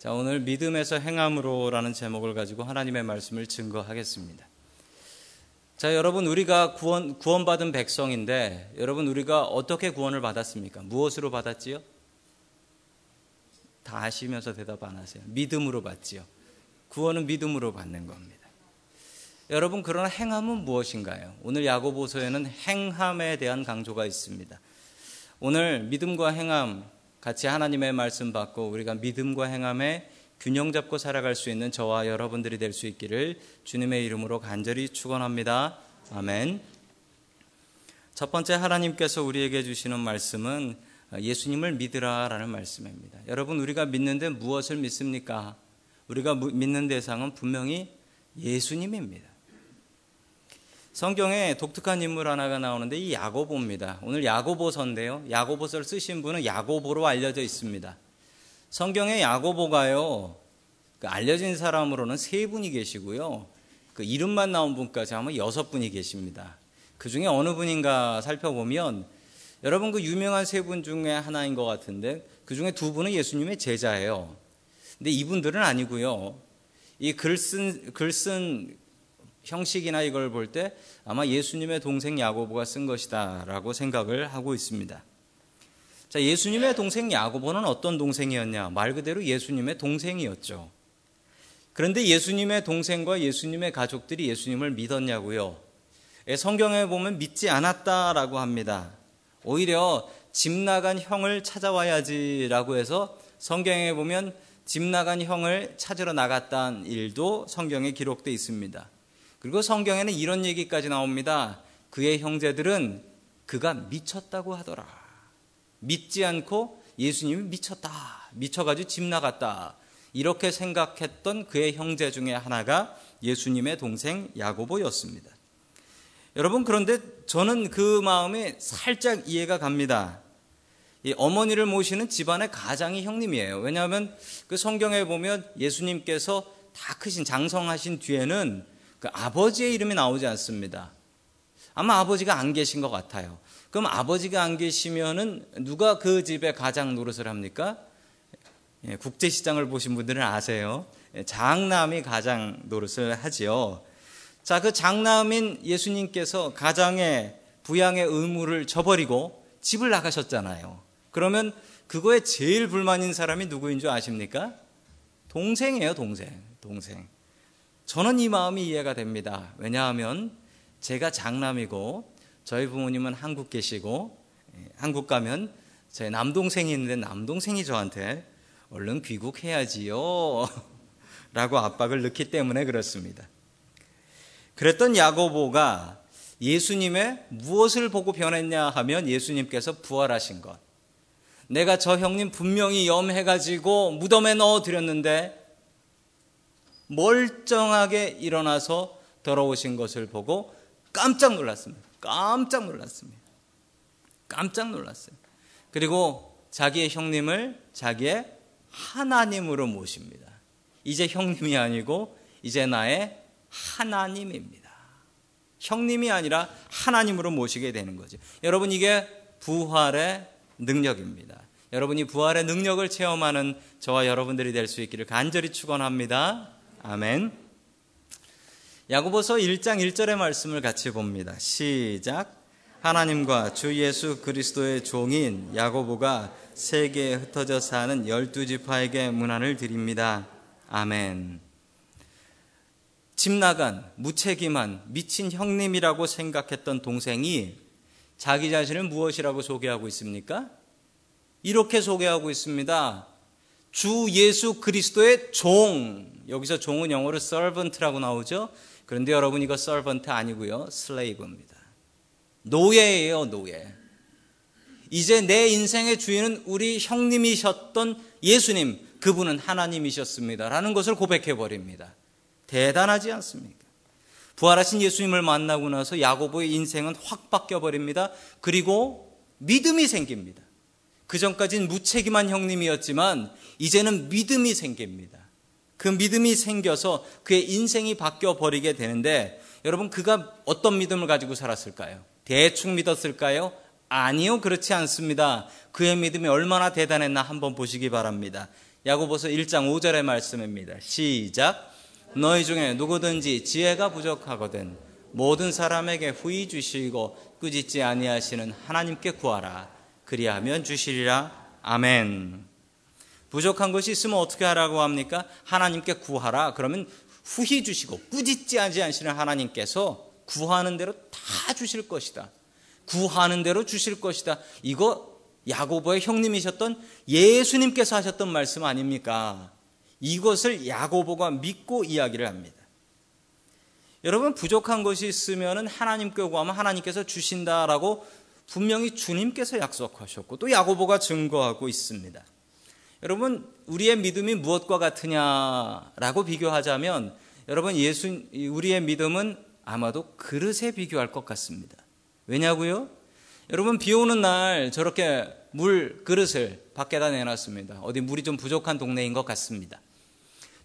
자, 오늘 믿음에서 행함으로라는 제목을 가지고 하나님의 말씀을 증거하겠습니다. 자, 여러분, 우리가 구원받은 백성인데, 여러분, 우리가 어떻게 구원을 받았습니까? 무엇으로 받았지요? 다 아시면서 대답 안 하세요. 믿음으로 받지요. 구원은 믿음으로 받는 겁니다. 여러분, 그러나 행함은 무엇인가요? 오늘 야고보서에는 행함에 대한 강조가 있습니다. 오늘 믿음과 행함, 같이 하나님의 말씀 받고 우리가 믿음과 행함에 균형 잡고 살아갈 수 있는 저와 여러분들이 될 수 있기를 주님의 이름으로 간절히 축원합니다. 아멘. 첫 번째, 하나님께서 우리에게 주시는 말씀은 예수님을 믿으라라는 말씀입니다. 여러분, 우리가 믿는데 무엇을 믿습니까? 우리가 믿는 대상은 분명히 예수님입니다. 성경에 독특한 인물 하나가 나오는데 이 야고보입니다. 오늘 야고보서인데요, 야고보서를 쓰신 분은 야고보로 알려져 있습니다. 성경에 야고보가요, 알려진 사람으로는 3분이 계시고요, 그 이름만 나온 분까지 하면 6분이 계십니다. 그 중에 어느 분인가 살펴보면, 여러분, 그 유명한 3분 중에 하나인 것 같은데, 그 중에 2분은 예수님의 제자예요. 근데 이분들은 아니고요, 이 글쓴 형식이나 이걸 볼 때 아마 예수님의 동생 야고보가 쓴 것이다 라고 생각을 하고 있습니다. 자, 예수님의 동생 야고보는 어떤 동생이었냐? 말 그대로 예수님의 동생이었죠. 그런데 예수님의 동생과 예수님의 가족들이 예수님을 믿었냐고요? 성경에 보면 믿지 않았다라고 합니다. 오히려 집 나간 형을 찾아와야지 라고 해서 성경에 보면 집 나간 형을 찾으러 나갔다는 일도 성경에 기록되어 있습니다. 그리고 성경에는 이런 얘기까지 나옵니다. 그의 형제들은 그가 미쳤다고 하더라. 믿지 않고 예수님이 미쳤다, 미쳐가지고 집 나갔다, 이렇게 생각했던 그의 형제 중에 하나가 예수님의 동생 야고보였습니다. 여러분, 그런데 저는 그 마음이 살짝 이해가 갑니다. 이 어머니를 모시는 집안의 가장이 형님이에요. 왜냐하면 그 성경에 보면 예수님께서 다 크신, 장성하신 뒤에는 그 아버지의 이름이 나오지 않습니다. 아마 아버지가 안 계신 것 같아요. 그럼 아버지가 안 계시면은 누가 그 집의 가장 노릇을 합니까? 예, 국제시장을 보신 분들은 아세요. 예, 장남이 가장 노릇을 하지요. 자, 그 장남인 예수님께서 가장의 부양의 의무를 저버리고 집을 나가셨잖아요. 그러면 그거에 제일 불만인 사람이 누구인 줄 아십니까? 동생이에요, 동생. 저는 이 마음이 이해가 됩니다. 왜냐하면 제가 장남이고 저희 부모님은 한국 계시고, 한국 가면 제 남동생이 있는데 남동생이 저한테 얼른 귀국해야지요 라고 압박을 넣기 때문에 그렇습니다. 그랬던 야고보가 예수님의 무엇을 보고 변했냐 하면 예수님께서 부활하신 것, 내가 저 형님 분명히 염해가지고 무덤에 넣어드렸는데 멀쩡하게 일어나서 돌아오신 것을 보고 깜짝 놀랐습니다. 그리고 자기의 형님을 자기의 하나님으로 모십니다. 이제 형님이 아니고 이제 나의 하나님입니다. 형님이 아니라 하나님으로 모시게 되는 거죠. 여러분, 이게 부활의 능력입니다. 여러분이 부활의 능력을 체험하는 저와 여러분들이 될 수 있기를 간절히 축원합니다. 아멘. 야고보서 1장 1절의 말씀을 같이 봅니다. 시작. 하나님과 주 예수 그리스도의 종인 야고보가 세계에 흩어져 사는 12지파에게 문안을 드립니다. 아멘. 집 나간, 무책임한, 미친 형님이라고 생각했던 동생이 자기 자신을 무엇이라고 소개하고 있습니까? 이렇게 소개하고 있습니다. 주 예수 그리스도의 종. 여기서 종은 영어로 servant라고 나오죠. 그런데 여러분, 이거 servant 아니고요, slave입니다. 노예예요, 노예. 이제 내 인생의 주인은 우리 형님이셨던 예수님, 그분은 하나님이셨습니다 라는 것을 고백해버립니다. 대단하지 않습니까? 부활하신 예수님을 만나고 나서 야고보의 인생은 확 바뀌어버립니다. 그리고 믿음이 생깁니다. 그 전까지는 무책임한 형님이었지만 이제는 믿음이 생깁니다. 그 믿음이 생겨서 그의 인생이 바뀌어버리게 되는데, 여러분, 그가 어떤 믿음을 가지고 살았을까요? 대충 믿었을까요? 아니요, 그렇지 않습니다. 그의 믿음이 얼마나 대단했나 한번 보시기 바랍니다. 야고보서 1장 5절의 말씀입니다. 시작. 너희 중에 누구든지 지혜가 부족하거든 모든 사람에게 후히 주시고 꾸짖지 아니하시는 하나님께 구하라. 그리하면 주시리라. 아멘. 부족한 것이 있으면 어떻게 하라고 합니까? 하나님께 구하라. 그러면 후히 주시고 꾸짖지 아니하시는 하나님께서 구하는 대로 다 주실 것이다. 구하는 대로 주실 것이다. 이거 야고보의 형님이셨던 예수님께서 하셨던 말씀 아닙니까? 이것을 야고보가 믿고 이야기를 합니다. 여러분, 부족한 것이 있으면 하나님께 구하면 하나님께서 주신다라고 분명히 주님께서 약속하셨고 또 야고보가 증거하고 있습니다. 여러분, 우리의 믿음이 무엇과 같으냐라고 비교하자면 여러분, 우리의 믿음은 아마도 그릇에 비교할 것 같습니다. 왜냐고요? 여러분, 비 오는 날 저렇게 물 그릇을 밖에다 내놨습니다. 어디 물이 좀 부족한 동네인 것 같습니다.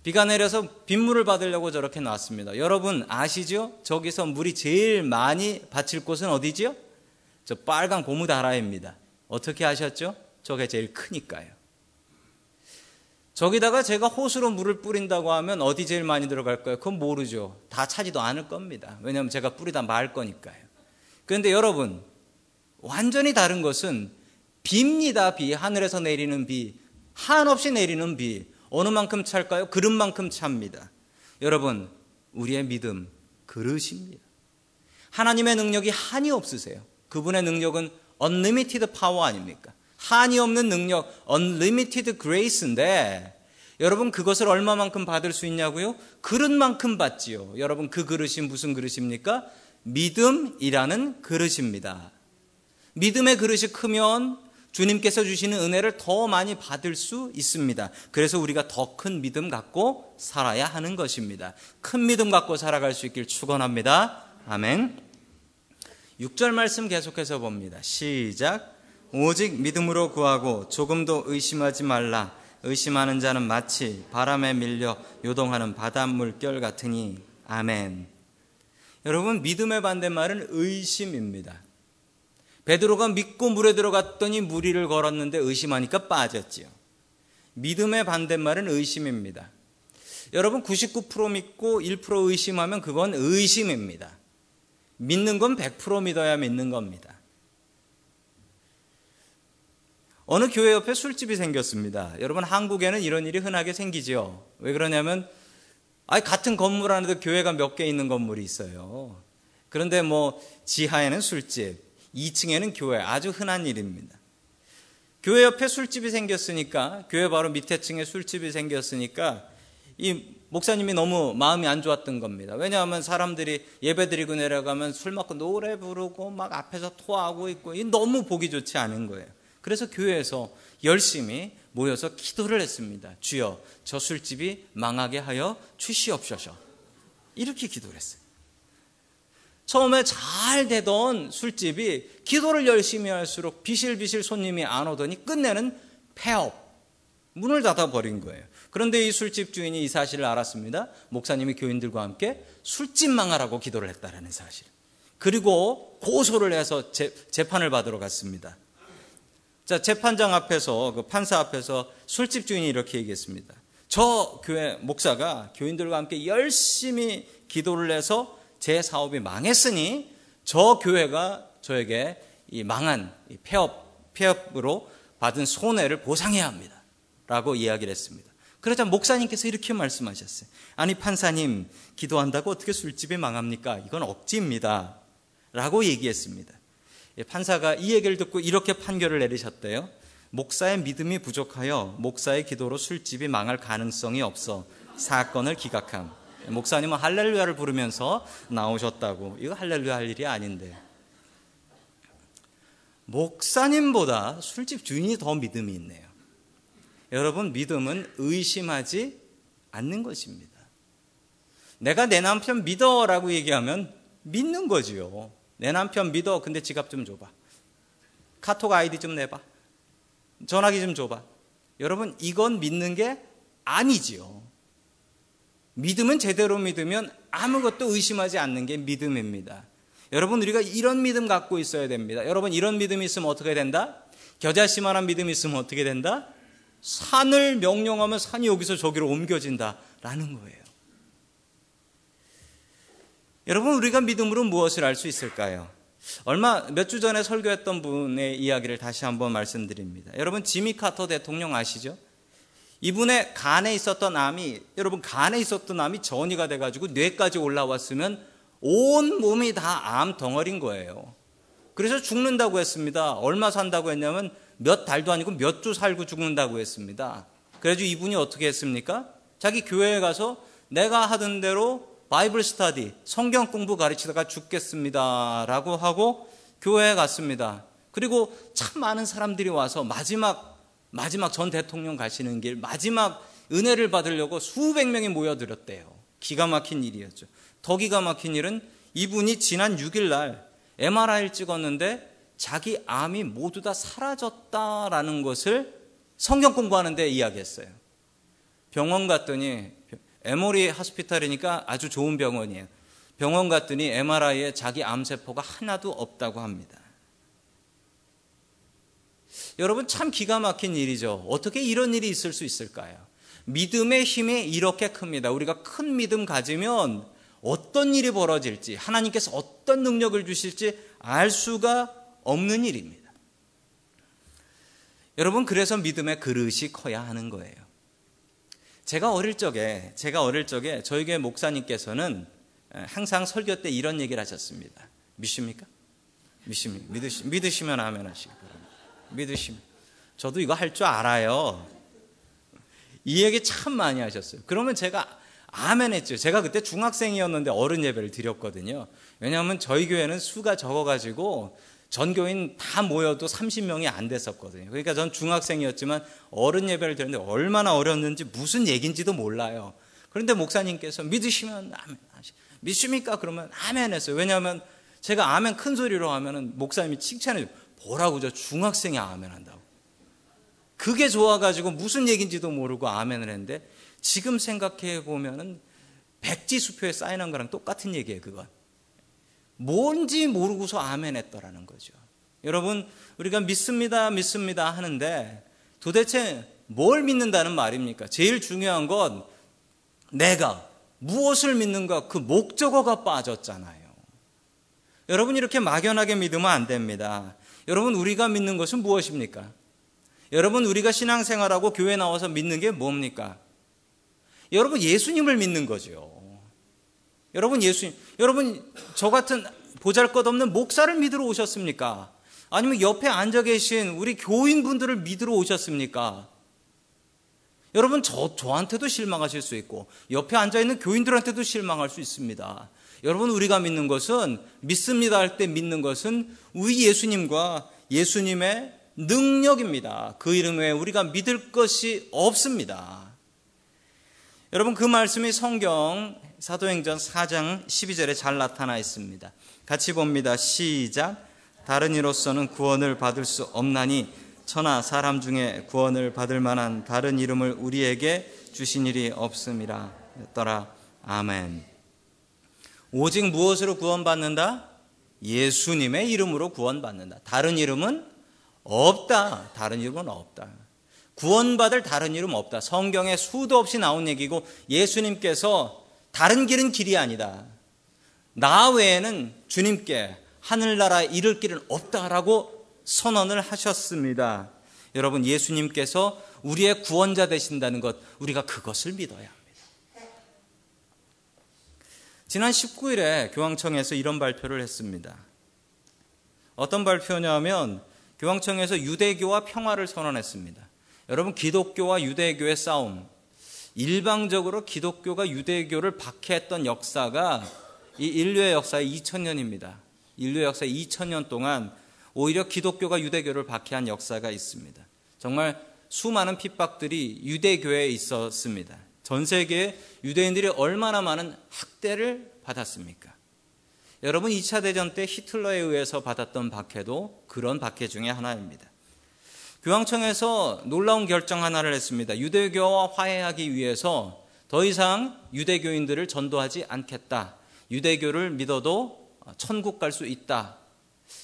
비가 내려서 빗물을 받으려고 저렇게 놨습니다. 여러분 아시죠? 저기서 물이 제일 많이 받칠 곳은 어디지요? 저 빨간 고무다라입니다. 어떻게 아셨죠? 저게 제일 크니까요. 저기다가 제가 호수로 물을 뿌린다고 하면 어디 제일 많이 들어갈까요? 그건 모르죠. 다 차지도 않을 겁니다. 왜냐하면 제가 뿌리다 말 거니까요. 그런데 여러분, 완전히 다른 것은 비입니다. 비, 하늘에서 내리는 비, 한없이 내리는 비. 어느 만큼 찰까요? 그릇만큼 찹니다. 여러분, 우리의 믿음 그릇입니다. 하나님의 능력이 한이 없으세요. 그분의 능력은 unlimited power 아닙니까? 한이 없는 능력, unlimited grace인데 여러분, 그것을 얼마만큼 받을 수 있냐고요? 그릇만큼 받지요. 여러분, 그 그릇이 무슨 그릇입니까? 믿음이라는 그릇입니다. 믿음의 그릇이 크면 주님께서 주시는 은혜를 더 많이 받을 수 있습니다. 그래서 우리가 더 큰 믿음 갖고 살아야 하는 것입니다. 큰 믿음 갖고 살아갈 수 있길 축원합니다. 아멘. 6절 말씀 계속해서 봅니다. 시작. 오직 믿음으로 구하고 조금도 의심하지 말라. 의심하는 자는 마치 바람에 밀려 요동하는 바닷물결 같으니. 아멘. 여러분, 믿음의 반대말은 의심입니다. 베드로가 믿고 물에 들어갔더니 물 위를 걸었는데 의심하니까 빠졌지요. 믿음의 반대말은 의심입니다. 여러분, 99% 믿고 1% 의심하면 그건 의심입니다. 믿는 건 100% 믿어야 믿는 겁니다. 어느 교회 옆에 술집이 생겼습니다. 여러분, 한국에는 이런 일이 흔하게 생기죠. 왜 그러냐면 같은 건물 안에도 교회가 몇 개 있는 건물이 있어요. 그런데 지하에는 술집, 2층에는 교회, 아주 흔한 일입니다. 교회 옆에 술집이 생겼으니까, 교회 바로 밑에 층에 술집이 생겼으니까 이 목사님이 너무 마음이 안 좋았던 겁니다. 왜냐하면 사람들이 예배드리고 내려가면 술 먹고 노래 부르고 막 앞에서 토하고 있고 너무 보기 좋지 않은 거예요. 그래서 교회에서 열심히 모여서 기도를 했습니다. 주여, 저 술집이 망하게 하여 주시옵소서. 이렇게 기도를 했어요. 처음에 잘 되던 술집이 기도를 열심히 할수록 비실비실 손님이 안 오더니 끝내는 폐업, 문을 닫아버린 거예요. 그런데 이 술집 주인이 이 사실을 알았습니다. 목사님이 교인들과 함께 술집 망하라고 기도를 했다라는 사실. 그리고 고소를 해서 재판을 받으러 갔습니다. 자, 재판장 앞에서, 그 판사 앞에서 술집 주인이 이렇게 얘기했습니다. 저 교회 목사가 교인들과 함께 열심히 기도를 해서 제 사업이 망했으니 저 교회가 저에게 이 망한 이 폐업으로 받은 손해를 보상해야 합니다. 라고 이야기를 했습니다. 그러자 목사님께서 이렇게 말씀하셨어요. 아니, 판사님, 기도한다고 어떻게 술집이 망합니까? 이건 억지입니다. 라고 얘기했습니다. 판사가 이 얘기를 듣고 이렇게 판결을 내리셨대요. 목사의 믿음이 부족하여 목사의 기도로 술집이 망할 가능성이 없어 사건을 기각함. 목사님은 할렐루야를 부르면서 나오셨다고. 이거 할렐루야 할 일이 아닌데. 목사님보다 술집 주인이 더 믿음이 있네요. 여러분, 믿음은 의심하지 않는 것입니다. 내가 내 남편 믿어라고 얘기하면 믿는 거지요. 내 남편 믿어. 근데 지갑 좀 줘봐. 카톡 아이디 좀 내봐. 전화기 좀 줘봐. 여러분, 이건 믿는 게 아니지요. 믿음은 제대로 믿으면 아무것도 의심하지 않는 게 믿음입니다. 여러분, 우리가 이런 믿음 갖고 있어야 됩니다. 여러분, 이런 믿음이 있으면 어떻게 된다? 겨자씨만한 믿음이 있으면 어떻게 된다? 산을 명령하면 산이 여기서 저기로 옮겨진다라는 거예요. 여러분, 우리가 믿음으로 무엇을 알 수 있을까요? 몇 주 전에 설교했던 분의 이야기를 다시 한번 말씀드립니다. 여러분, 지미 카터 대통령 아시죠? 이분의 간에 있었던 암이, 여러분, 간에 있었던 암이 전이가 돼가지고 뇌까지 올라왔으면 온 몸이 다 암 덩어리인 거예요. 그래서 죽는다고 했습니다. 얼마 산다고 했냐면 몇 달도 아니고 몇 주 살고 죽는다고 했습니다. 그래가지고 이분이 어떻게 했습니까? 자기 교회에 가서 내가 하던 대로 바이블 스터디, 성경 공부 가르치다가 죽겠습니다 라고 하고 교회에 갔습니다. 그리고 참 많은 사람들이 와서 마지막 전 대통령 가시는 길, 마지막 은혜를 받으려고 수백 명이 모여들었대요. 기가 막힌 일이었죠. 더 기가 막힌 일은 이분이 지난 6일 날 MRI를 찍었는데 자기 암이 모두 다 사라졌다라는 것을 성경 공부하는 데 이야기했어요. 병원 갔더니, 에모리 하스피탈이니까 아주 좋은 병원이에요. 병원 갔더니 MRI에 자기 암세포가 하나도 없다고 합니다. 여러분, 참 기가 막힌 일이죠. 어떻게 이런 일이 있을 수 있을까요? 믿음의 힘이 이렇게 큽니다. 우리가 큰 믿음 가지면 어떤 일이 벌어질지, 하나님께서 어떤 능력을 주실지 알 수가 없는 일입니다. 여러분, 그래서 믿음의 그릇이 커야 하는 거예요. 제가 어릴 적에 저희 교회 목사님께서는 항상 설교 때 이런 얘기를 하셨습니다. 믿습니까? 믿습니까? 믿으시면 아멘 하시기 바랍니다. 믿으시면. 저도 이거 할 줄 알아요. 이 얘기 참 많이 하셨어요. 그러면 제가 아멘 했죠. 제가 그때 중학생이었는데 어른 예배를 드렸거든요. 왜냐하면 저희 교회는 수가 적어가지고 전교인 다 모여도 30명이 안 됐었거든요. 그러니까 전 중학생이었지만 어른 예배를 드렸는데 얼마나 어려웠는지 무슨 얘기인지도 몰라요. 그런데 목사님께서 믿으시면 아멘, 믿습니까? 그러면 아멘 했어요. 왜냐하면 제가 아멘 큰 소리로 하면은 목사님이 칭찬해줘요. 보라고, 저 중학생이 아멘 한다고. 그게 좋아가지고 무슨 얘기인지도 모르고 아멘을 했는데, 지금 생각해보면은 백지수표에 사인한 거랑 똑같은 얘기예요, 그건. 뭔지 모르고서 아멘 했더라는 거죠. 여러분, 우리가 믿습니다 하는데 도대체 뭘 믿는다는 말입니까? 제일 중요한 건 내가 무엇을 믿는가, 그 목적어가 빠졌잖아요. 여러분, 이렇게 막연하게 믿으면 안 됩니다. 여러분, 우리가 믿는 것은 무엇입니까? 여러분, 우리가 신앙생활하고 교회 나와서 믿는 게 뭡니까? 여러분, 예수님을 믿는 거죠. 여러분, 예수님, 여러분, 저 같은 보잘것없는 목사를 믿으러 오셨습니까? 아니면 옆에 앉아 계신 우리 교인분들을 믿으러 오셨습니까? 여러분, 저한테도 실망하실 수 있고 옆에 앉아 있는 교인들한테도 실망할 수 있습니다. 여러분, 우리가 믿는 것은, 믿습니다 할 때 믿는 것은 우리 예수님과 예수님의 능력입니다. 그 이름 외에 우리가 믿을 것이 없습니다. 여러분, 그 말씀이 성경 사도행전 4장 12절에 잘 나타나 있습니다. 같이 봅니다. 시작. 다른 이로서는 구원을 받을 수 없나니 천하 사람 중에 구원을 받을 만한 다른 이름을 우리에게 주신 일이 없음이라 했더라. 아멘. 오직 무엇으로 구원받는다? 예수님의 이름으로 구원받는다. 다른 이름은 없다. 다른 이름은 없다. 구원받을 다른 이름 없다. 성경에 수도 없이 나온 얘기고, 예수님께서 다른 길은 길이 아니다, 나 외에는 주님께 하늘나라에 이를 길은 없다라고 선언을 하셨습니다. 여러분, 예수님께서 우리의 구원자 되신다는 것, 우리가 그것을 믿어야 합니다. 지난 19일에 교황청에서 이런 발표를 했습니다. 어떤 발표냐면, 교황청에서 유대교와 평화를 선언했습니다. 여러분, 기독교와 유대교의 싸움, 일방적으로 기독교가 유대교를 박해했던 역사가 이 인류의 역사의 2000년입니다. 인류의 역사의 2000년 동안 오히려 기독교가 유대교를 박해한 역사가 있습니다. 정말 수많은 핍박들이 유대교에 있었습니다. 전 세계에 유대인들이 얼마나 많은 학대를 받았습니까? 여러분, 2차 대전 때 히틀러에 의해서 받았던 박해도 그런 박해 중에 하나입니다. 교황청에서 놀라운 결정 하나를 했습니다. 유대교와 화해하기 위해서 더 이상 유대교인들을 전도하지 않겠다. 유대교를 믿어도 천국 갈 수 있다.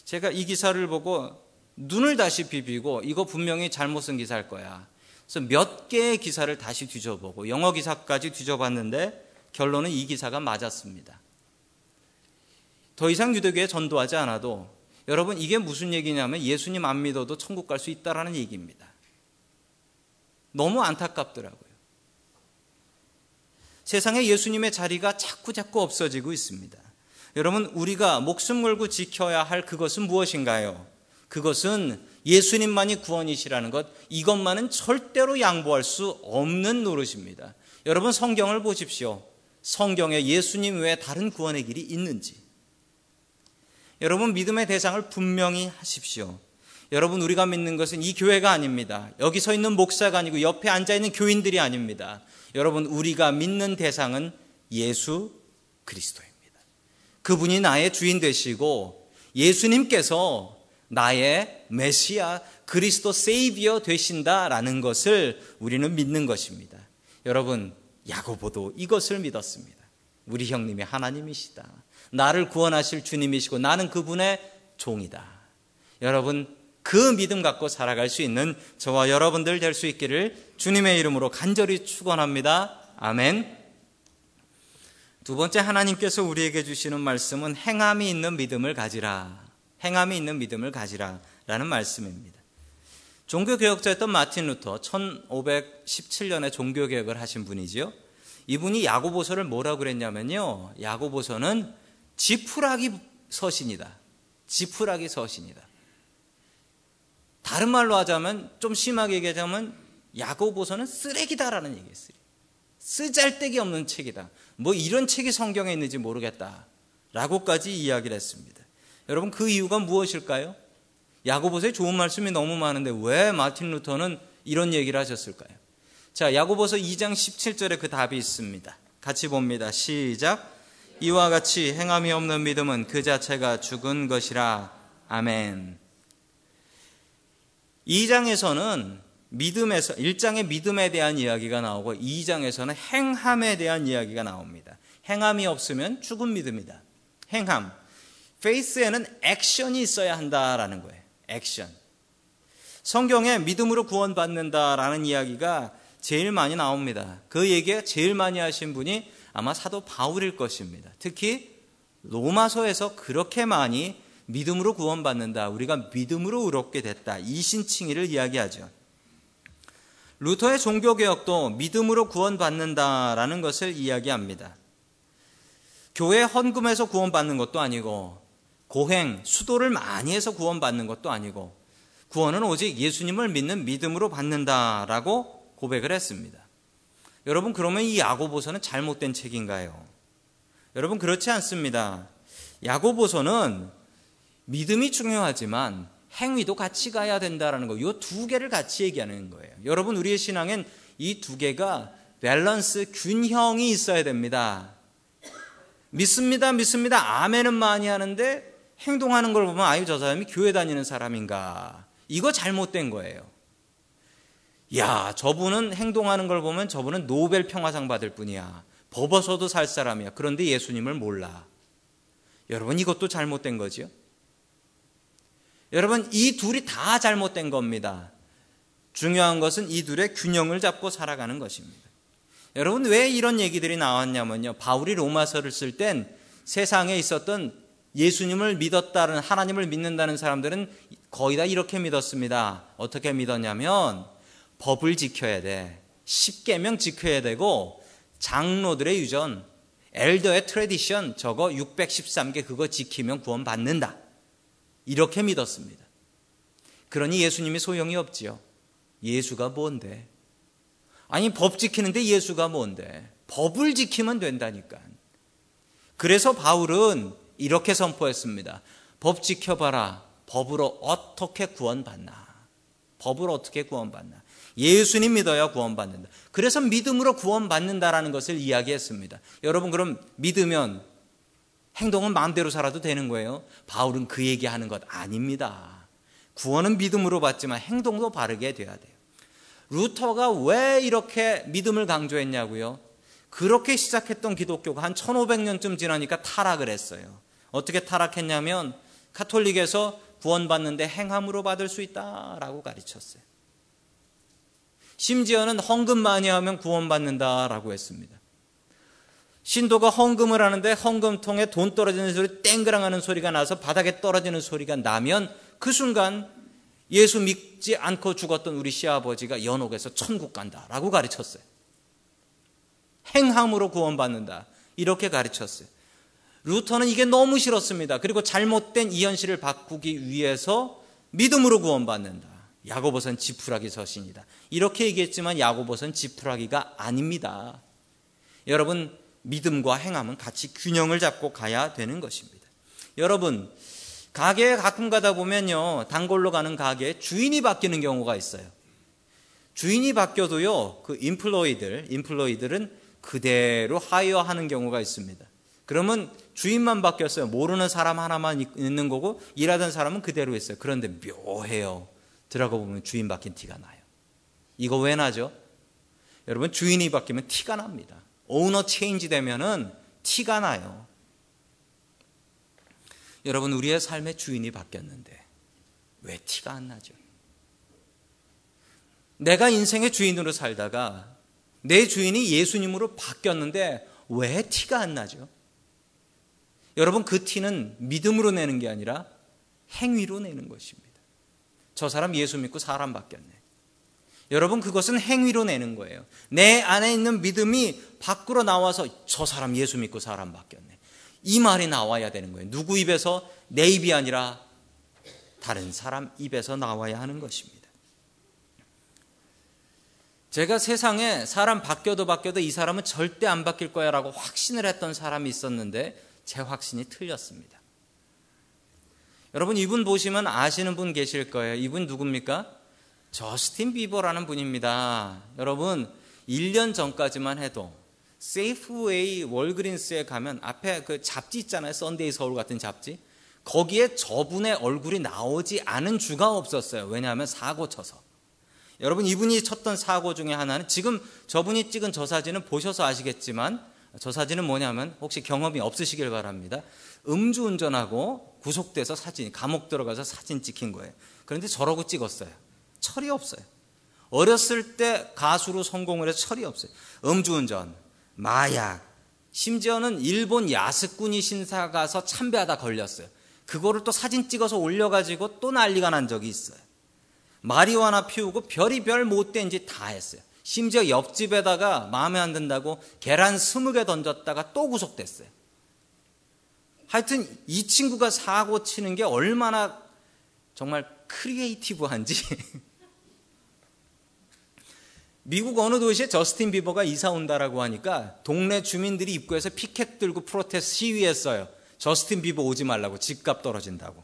제가 이 기사를 보고 눈을 다시 비비고, 이거 분명히 잘못 쓴 기사일 거야, 그래서 몇 개의 기사를 다시 뒤져보고 영어 기사까지 뒤져봤는데 결론은 이 기사가 맞았습니다. 더 이상 유대교에 전도하지 않아도, 여러분 이게 무슨 얘기냐면 예수님 안 믿어도 천국 갈 수 있다라는 얘기입니다. 너무 안타깝더라고요. 세상에 예수님의 자리가 자꾸 없어지고 있습니다. 여러분 우리가 목숨 걸고 지켜야 할 그것은 무엇인가요? 그것은 예수님만이 구원이시라는 것, 이것만은 절대로 양보할 수 없는 노릇입니다. 여러분 성경을 보십시오. 성경에 예수님 외에 다른 구원의 길이 있는지. 여러분 믿음의 대상을 분명히 하십시오. 여러분 우리가 믿는 것은 이 교회가 아닙니다. 여기 서 있는 목사가 아니고 옆에 앉아있는 교인들이 아닙니다. 여러분 우리가 믿는 대상은 예수 그리스도입니다. 그분이 나의 주인 되시고 예수님께서 나의 메시아 그리스도 세이비어 되신다라는 것을 우리는 믿는 것입니다. 여러분 야고보도 이것을 믿었습니다. 우리 형님이 하나님이시다. 나를 구원하실 주님이시고 나는 그분의 종이다. 여러분 그 믿음 갖고 살아갈 수 있는 저와 여러분들 될 수 있기를 주님의 이름으로 간절히 축원합니다. 아멘. 두 번째, 하나님께서 우리에게 주시는 말씀은 행함이 있는 믿음을 가지라, 행함이 있는 믿음을 가지라 라는 말씀입니다. 종교개혁자였던 마틴 루터, 1517년에 종교개혁을 하신 분이지요. 이분이 야고보서를 뭐라고 그랬냐면요, 야고보서는 지푸라기 서신이다. 지푸라기 서신이다. 다른 말로 하자면, 좀 심하게 얘기하자면 야고보서는 쓰레기다라는 얘기예요. 쓰잘데기 없는 책이다. 뭐 이런 책이 성경에 있는지 모르겠다 라고까지 이야기를 했습니다. 여러분 그 이유가 무엇일까요? 야고보서에 좋은 말씀이 너무 많은데 왜 마틴 루터는 이런 얘기를 하셨을까요? 자, 야고보서 2장 17절에 그 답이 있습니다. 같이 봅니다. 시작. 이와 같이 행함이 없는 믿음은 그 자체가 죽은 것이라. 아멘. 2장에서는 믿음에서, 1장의 믿음에 대한 이야기가 나오고 2장에서는 행함에 대한 이야기가 나옵니다. 행함이 없으면 죽은 믿음이다. 행함. 페이스에는 액션이 있어야 한다라는 거예요. 액션. 성경에 믿음으로 구원받는다라는 이야기가 제일 많이 나옵니다. 그 얘기 제일 많이 하신 분이 아마 사도 바울일 것입니다. 특히 로마서에서 그렇게 많이 믿음으로 구원받는다, 우리가 믿음으로 의롭게 됐다, 이 신칭의를 이야기하죠. 루터의 종교개혁도 믿음으로 구원받는다라는 것을 이야기합니다. 교회 헌금해서 구원받는 것도 아니고, 고행, 수도를 많이 해서 구원받는 것도 아니고, 구원은 오직 예수님을 믿는 믿음으로 받는다라고 고백을 했습니다. 여러분 그러면 이 야고보서는 잘못된 책인가요? 여러분 그렇지 않습니다. 야고보서는 믿음이 중요하지만 행위도 같이 가야 된다라는 거, 이 두 개를 같이 얘기하는 거예요. 여러분 우리의 신앙엔 이 두 개가 밸런스, 균형이 있어야 됩니다. 믿습니다. 아멘은 많이 하는데 행동하는 걸 보면 아유 저 사람이 교회 다니는 사람인가, 이거 잘못된 거예요. 야, 저분은 행동하는 걸 보면 저분은 노벨 평화상 받을 뿐이야, 법어서도 살 사람이야, 그런데 예수님을 몰라. 여러분 이것도 잘못된 거죠. 여러분 이 둘이 다 잘못된 겁니다. 중요한 것은 이 둘의 균형을 잡고 살아가는 것입니다. 여러분 왜 이런 얘기들이 나왔냐면요, 바울이 로마서를 쓸 땐 세상에 있었던 예수님을 믿었다는, 하나님을 믿는다는 사람들은 거의 다 이렇게 믿었습니다. 어떻게 믿었냐면 법을 지켜야 돼, 십계명 지켜야 되고, 장로들의 유전, 엘더의 트레디션, 저거 613개 그거 지키면 구원 받는다, 이렇게 믿었습니다. 그러니 예수님이 소용이 없지요. 예수가 뭔데? 아니 법 지키는데 예수가 뭔데? 법을 지키면 된다니까. 그래서 바울은 이렇게 선포했습니다. 법 지켜봐라. 법으로 어떻게 구원받나? 법으로 어떻게 구원받나? 예수님 믿어야 구원받는다. 그래서 믿음으로 구원받는다라는 것을 이야기했습니다. 여러분 그럼 믿으면 행동은 마음대로 살아도 되는 거예요? 바울은 그 얘기하는 것 아닙니다. 구원은 믿음으로 받지만 행동도 바르게 돼야 돼요. 루터가 왜 이렇게 믿음을 강조했냐고요? 그렇게 시작했던 기독교가 한 1500년쯤 지나니까 타락을 했어요. 어떻게 타락했냐면 카톨릭에서 구원받는데 행함으로 받을 수 있다라고 가르쳤어요. 심지어는 헌금 많이 하면 구원받는다라고 했습니다. 신도가 헌금을 하는데 헌금통에 돈 떨어지는 소리, 땡그랑 하는 소리가 나서 바닥에 떨어지는 소리가 나면 그 순간 예수 믿지 않고 죽었던 우리 시아버지가 연옥에서 천국 간다라고 가르쳤어요. 행함으로 구원받는다, 이렇게 가르쳤어요. 루터는 이게 너무 싫었습니다. 그리고 잘못된 이 현실을 바꾸기 위해서 믿음으로 구원받는다, 야고보서는 지푸라기 서신이다, 이렇게 얘기했지만 야고보서는 지푸라기가 아닙니다. 여러분, 믿음과 행함은 같이 균형을 잡고 가야 되는 것입니다. 여러분, 가게에 가끔 가다 보면요, 단골로 가는 가게에 주인이 바뀌는 경우가 있어요. 주인이 바뀌어도요, 그 인플로이들은 그대로 하이어하는 경우가 있습니다. 그러면 주인만 바뀌었어요. 모르는 사람 하나만 있는 거고 일하던 사람은 그대로 있어요. 그런데 묘해요. 들어가 보면 주인 바뀐 티가 나요. 이거 왜 나죠? 여러분, 주인이 바뀌면 티가 납니다. 오너 체인지 되면은 티가 나요. 여러분, 우리의 삶의 주인이 바뀌었는데 왜 티가 안 나죠? 내가 인생의 주인으로 살다가 내 주인이 예수님으로 바뀌었는데 왜 티가 안 나죠? 여러분, 그 티는 믿음으로 내는 게 아니라 행위로 내는 것입니다. 저 사람 예수 믿고 사람 바뀌었네. 여러분, 그것은 행위로 내는 거예요. 내 안에 있는 믿음이 밖으로 나와서 저 사람 예수 믿고 사람 바뀌었네, 이 말이 나와야 되는 거예요. 누구 입에서? 내 입이 아니라 다른 사람 입에서 나와야 하는 것입니다. 제가 세상에 사람 바뀌어도 이 사람은 절대 안 바뀔 거야 라고 확신을 했던 사람이 있었는데 제 확신이 틀렸습니다. 여러분, 이분 보시면 아시는 분 계실 거예요. 이분 누굽니까? 저스틴 비버라는 분입니다. 여러분, 1년 전까지만 해도 세이프웨이 월그린스에 가면 앞에 그 잡지 있잖아요. 썬데이 서울 같은 잡지. 거기에 저분의 얼굴이 나오지 않은 주가 없었어요. 왜냐하면 사고 쳐서. 여러분, 이분이 쳤던 사고 중에 하나는, 지금 저분이 찍은 저 사진은 보셔서 아시겠지만 저 사진은 뭐냐면, 혹시 경험이 없으시길 바랍니다, 음주운전하고 구속돼서 사진, 감옥 들어가서 사진 찍힌 거예요. 그런데 저러고 찍었어요. 철이 없어요. 어렸을 때 가수로 성공을 해서 철이 없어요. 음주운전, 마약, 심지어는 일본 야스쿠니 신사 가서 참배하다 걸렸어요. 그거를 또 사진 찍어서 올려가지고 또 난리가 난 적이 있어요. 마리화나 피우고 별의별 못된 짓 다 했어요. 심지어 옆집에다가 마음에 안 든다고 계란 20개 던졌다가 또 구속됐어요. 하여튼 이 친구가 사고 치는 게 얼마나 정말 크리에이티브한지. 미국 어느 도시에 저스틴 비버가 이사 온다라고 하니까 동네 주민들이 입구에서 피켓 들고 프로테스트 시위했어요. 저스틴 비버 오지 말라고, 집값 떨어진다고.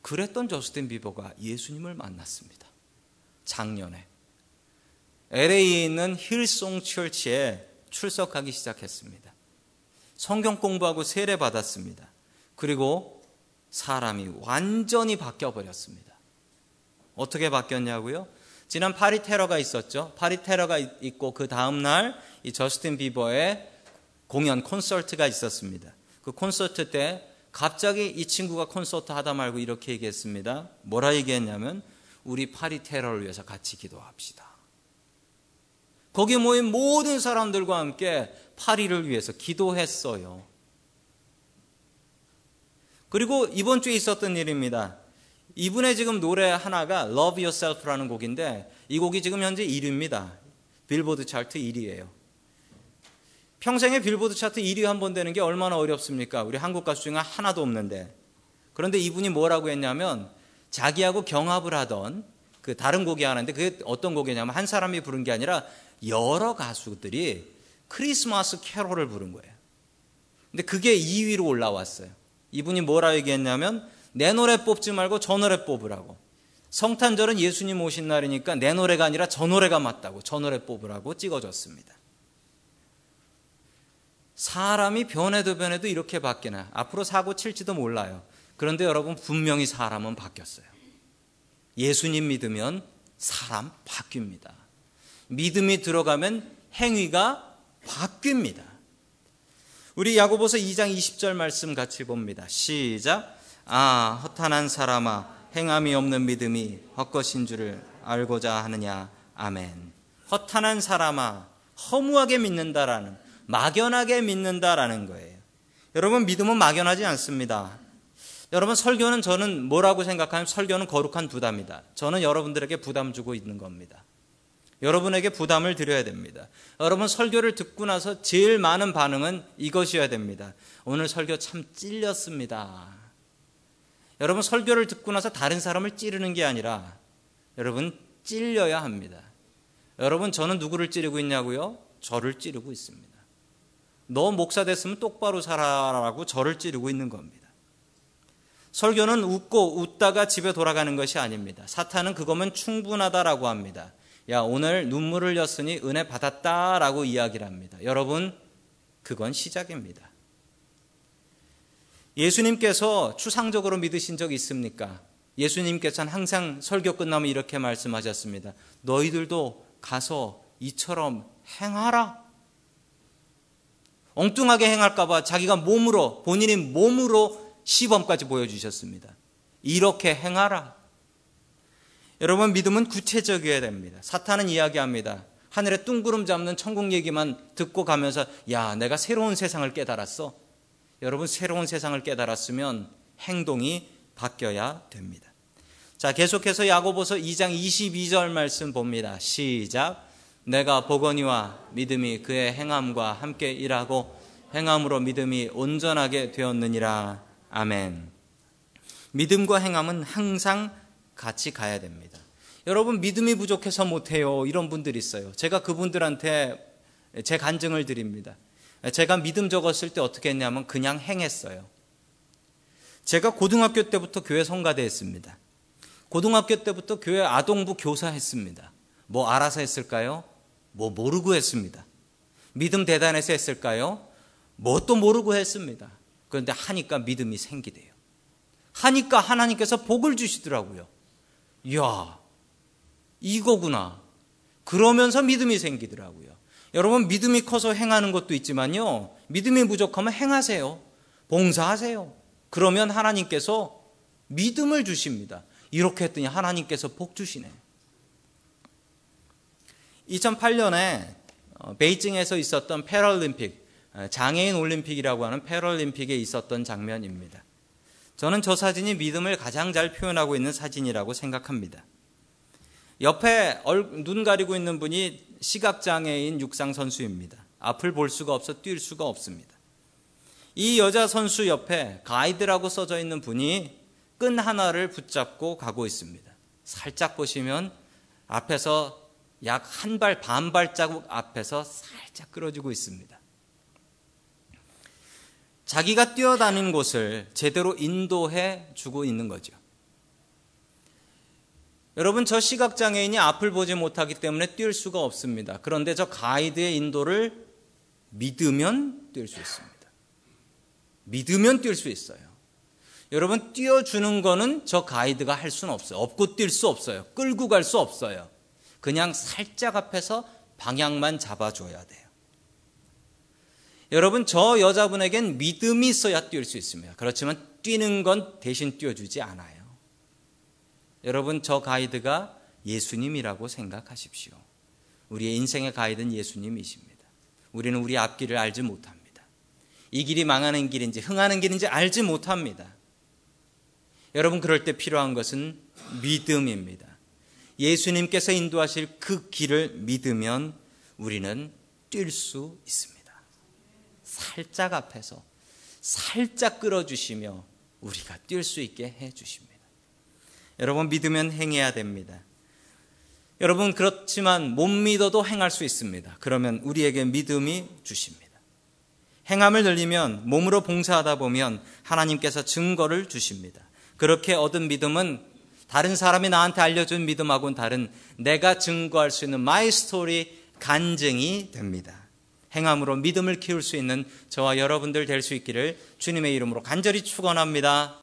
그랬던 저스틴 비버가 예수님을 만났습니다. 작년에 LA에 있는 힐송 철치에 출석하기 시작했습니다. 성경 공부하고 세례 받았습니다. 그리고 사람이 완전히 바뀌어버렸습니다. 어떻게 바뀌었냐고요? 지난 파리 테러가 있었죠. 파리 테러가 있고 그 다음날 이 저스틴 비버의 공연, 콘서트가 있었습니다. 그 콘서트 때 갑자기 이 친구가 콘서트 하다 말고 이렇게 얘기했습니다. 뭐라 얘기했냐면, 우리 파리 테러를 위해서 같이 기도합시다. 거기 모인 모든 사람들과 함께 파리를 위해서 기도했어요. 그리고 이번 주에 있었던 일입니다. 이분의 지금 노래 하나가 Love Yourself라는 곡인데, 이 곡이 지금 현재 1위입니다. 빌보드 차트 1위예요. 평생에 빌보드 차트 1위 한 번 되는 게 얼마나 어렵습니까? 우리 한국 가수 중에 하나도 없는데. 그런데 이분이 뭐라고 했냐면, 자기하고 경합을 하던 그 다른 곡이 하는데, 그게 어떤 곡이냐면 한 사람이 부른 게 아니라 여러 가수들이 크리스마스 캐롤을 부른 거예요. 근데 그게 2위로 올라왔어요. 이분이 뭐라 얘기했냐면, 내 노래 뽑지 말고 저 노래 뽑으라고, 성탄절은 예수님 오신 날이니까 내 노래가 아니라 저 노래가 맞다고, 저 노래 뽑으라고 찍어줬습니다. 사람이 변해도 이렇게 바뀌나. 앞으로 사고 칠지도 몰라요. 그런데 여러분, 분명히 사람은 바뀌었어요. 예수님 믿으면 사람 바뀝니다. 믿음이 들어가면 행위가 바뀝니다. 우리 야고보서 2장 20절 말씀 같이 봅니다. 시작. 아, 허탄한 사람아, 행함이 없는 믿음이 헛것인 줄을 알고자 하느냐. 아멘. 허탄한 사람아, 허무하게 믿는다라는, 막연하게 믿는다라는 거예요. 여러분, 믿음은 막연하지 않습니다. 여러분, 설교는 저는 뭐라고 생각하면 설교는 거룩한 부담이다. 저는 여러분들에게 부담 주고 있는 겁니다. 여러분에게 부담을 드려야 됩니다. 여러분, 설교를 듣고 나서 제일 많은 반응은 이것이어야 됩니다. 오늘 설교 참 찔렸습니다. 여러분, 설교를 듣고 나서 다른 사람을 찌르는 게 아니라 여러분, 찔려야 합니다. 여러분, 저는 누구를 찌르고 있냐고요? 저를 찌르고 있습니다. 너 목사 됐으면 똑바로 살아라고 저를 찌르고 있는 겁니다. 설교는 웃고 웃다가 집에 돌아가는 것이 아닙니다. 사탄은 그거면 충분하다라고 합니다. 야, 오늘 눈물을 흘렸으니 은혜 받았다라고 이야기를 합니다. 여러분, 그건 시작입니다. 예수님께서 추상적으로 믿으신 적 있습니까? 예수님께서는 항상 설교 끝나면 이렇게 말씀하셨습니다. 너희들도 가서 이처럼 행하라. 엉뚱하게 행할까 봐 자기가 몸으로, 본인이 몸으로 시범까지 보여주셨습니다. 이렇게 행하라. 여러분, 믿음은 구체적이어야 됩니다. 사탄은 이야기합니다. 하늘에 둥구름 잡는 천국 얘기만 듣고 가면서 야, 내가 새로운 세상을 깨달았어. 여러분, 새로운 세상을 깨달았으면 행동이 바뀌어야 됩니다. 자, 계속해서 야고보서 2장 22절 말씀 봅니다. 시작. 내가 보거니와 믿음이 그의 행함과 함께 일하고 행함으로 믿음이 온전하게 되었느니라. 아멘. 믿음과 행함은 항상 같이 가야 됩니다. 여러분, 믿음이 부족해서 못해요, 이런 분들 있어요. 제가 그분들한테 제 간증을 드립니다. 제가 믿음 적었을 때 어떻게 했냐면 그냥 행했어요. 제가 고등학교 때부터 교회 성가대 했습니다. 고등학교 때부터 교회 아동부 교사 했습니다. 뭐 알아서 했을까요? 뭐 모르고 했습니다. 믿음 대단해서 했을까요? 뭐 또 모르고 했습니다. 그런데 하니까 믿음이 생기대요. 하니까 하나님께서 복을 주시더라고요. 이야, 이거구나. 그러면서 믿음이 생기더라고요. 여러분, 믿음이 커서 행하는 것도 있지만요, 믿음이 부족하면 행하세요. 봉사하세요. 그러면 하나님께서 믿음을 주십니다. 이렇게 했더니 하나님께서 복 주시네. 2008년에 베이징에서 있었던 패럴림픽, 장애인 올림픽이라고 하는 패럴림픽에 있었던 장면입니다. 저는 저 사진이 믿음을 가장 잘 표현하고 있는 사진이라고 생각합니다. 옆에 눈 가리고 있는 분이 시각장애인 육상 선수입니다. 앞을 볼 수가 없어 뛸 수가 없습니다. 이 여자 선수 옆에 가이드라고 써져 있는 분이 끈 하나를 붙잡고 가고 있습니다. 살짝 보시면 앞에서 약 한 발, 반 발자국 앞에서 살짝 끌어주고 있습니다. 자기가 뛰어다닌 곳을 제대로 인도해 주고 있는 거죠. 여러분, 저 시각장애인이 앞을 보지 못하기 때문에 뛸 수가 없습니다. 그런데 저 가이드의 인도를 믿으면 뛸 수 있습니다. 믿으면 뛸 수 있어요. 여러분, 뛰어주는 거는 저 가이드가 할 수는 없어요. 업고 뛸 수 없어요. 끌고 갈 수 없어요. 그냥 살짝 앞에서 방향만 잡아줘야 돼요. 여러분, 저 여자분에겐 믿음이 있어야 뛸 수 있습니다. 그렇지만 뛰는 건 대신 뛰어주지 않아요. 여러분, 저 가이드가 예수님이라고 생각하십시오. 우리의 인생의 가이드는 예수님이십니다. 우리는 우리 앞길을 알지 못합니다. 이 길이 망하는 길인지 흥하는 길인지 알지 못합니다. 여러분, 그럴 때 필요한 것은 믿음입니다. 예수님께서 인도하실 그 길을 믿으면 우리는 뛸 수 있습니다. 살짝 앞에서 살짝 끌어주시며 우리가 뛸 수 있게 해주십니다. 여러분, 믿으면 행해야 됩니다. 여러분, 그렇지만 못 믿어도 행할 수 있습니다. 그러면 우리에게 믿음이 주십니다. 행함을 늘리면, 몸으로 봉사하다 보면 하나님께서 증거를 주십니다. 그렇게 얻은 믿음은 다른 사람이 나한테 알려준 믿음하고는 다른 내가 증거할 수 있는 마이 스토리, 간증이 됩니다. 행함으로 믿음을 키울 수 있는 저와 여러분들 될 수 있기를 주님의 이름으로 간절히 축원합니다.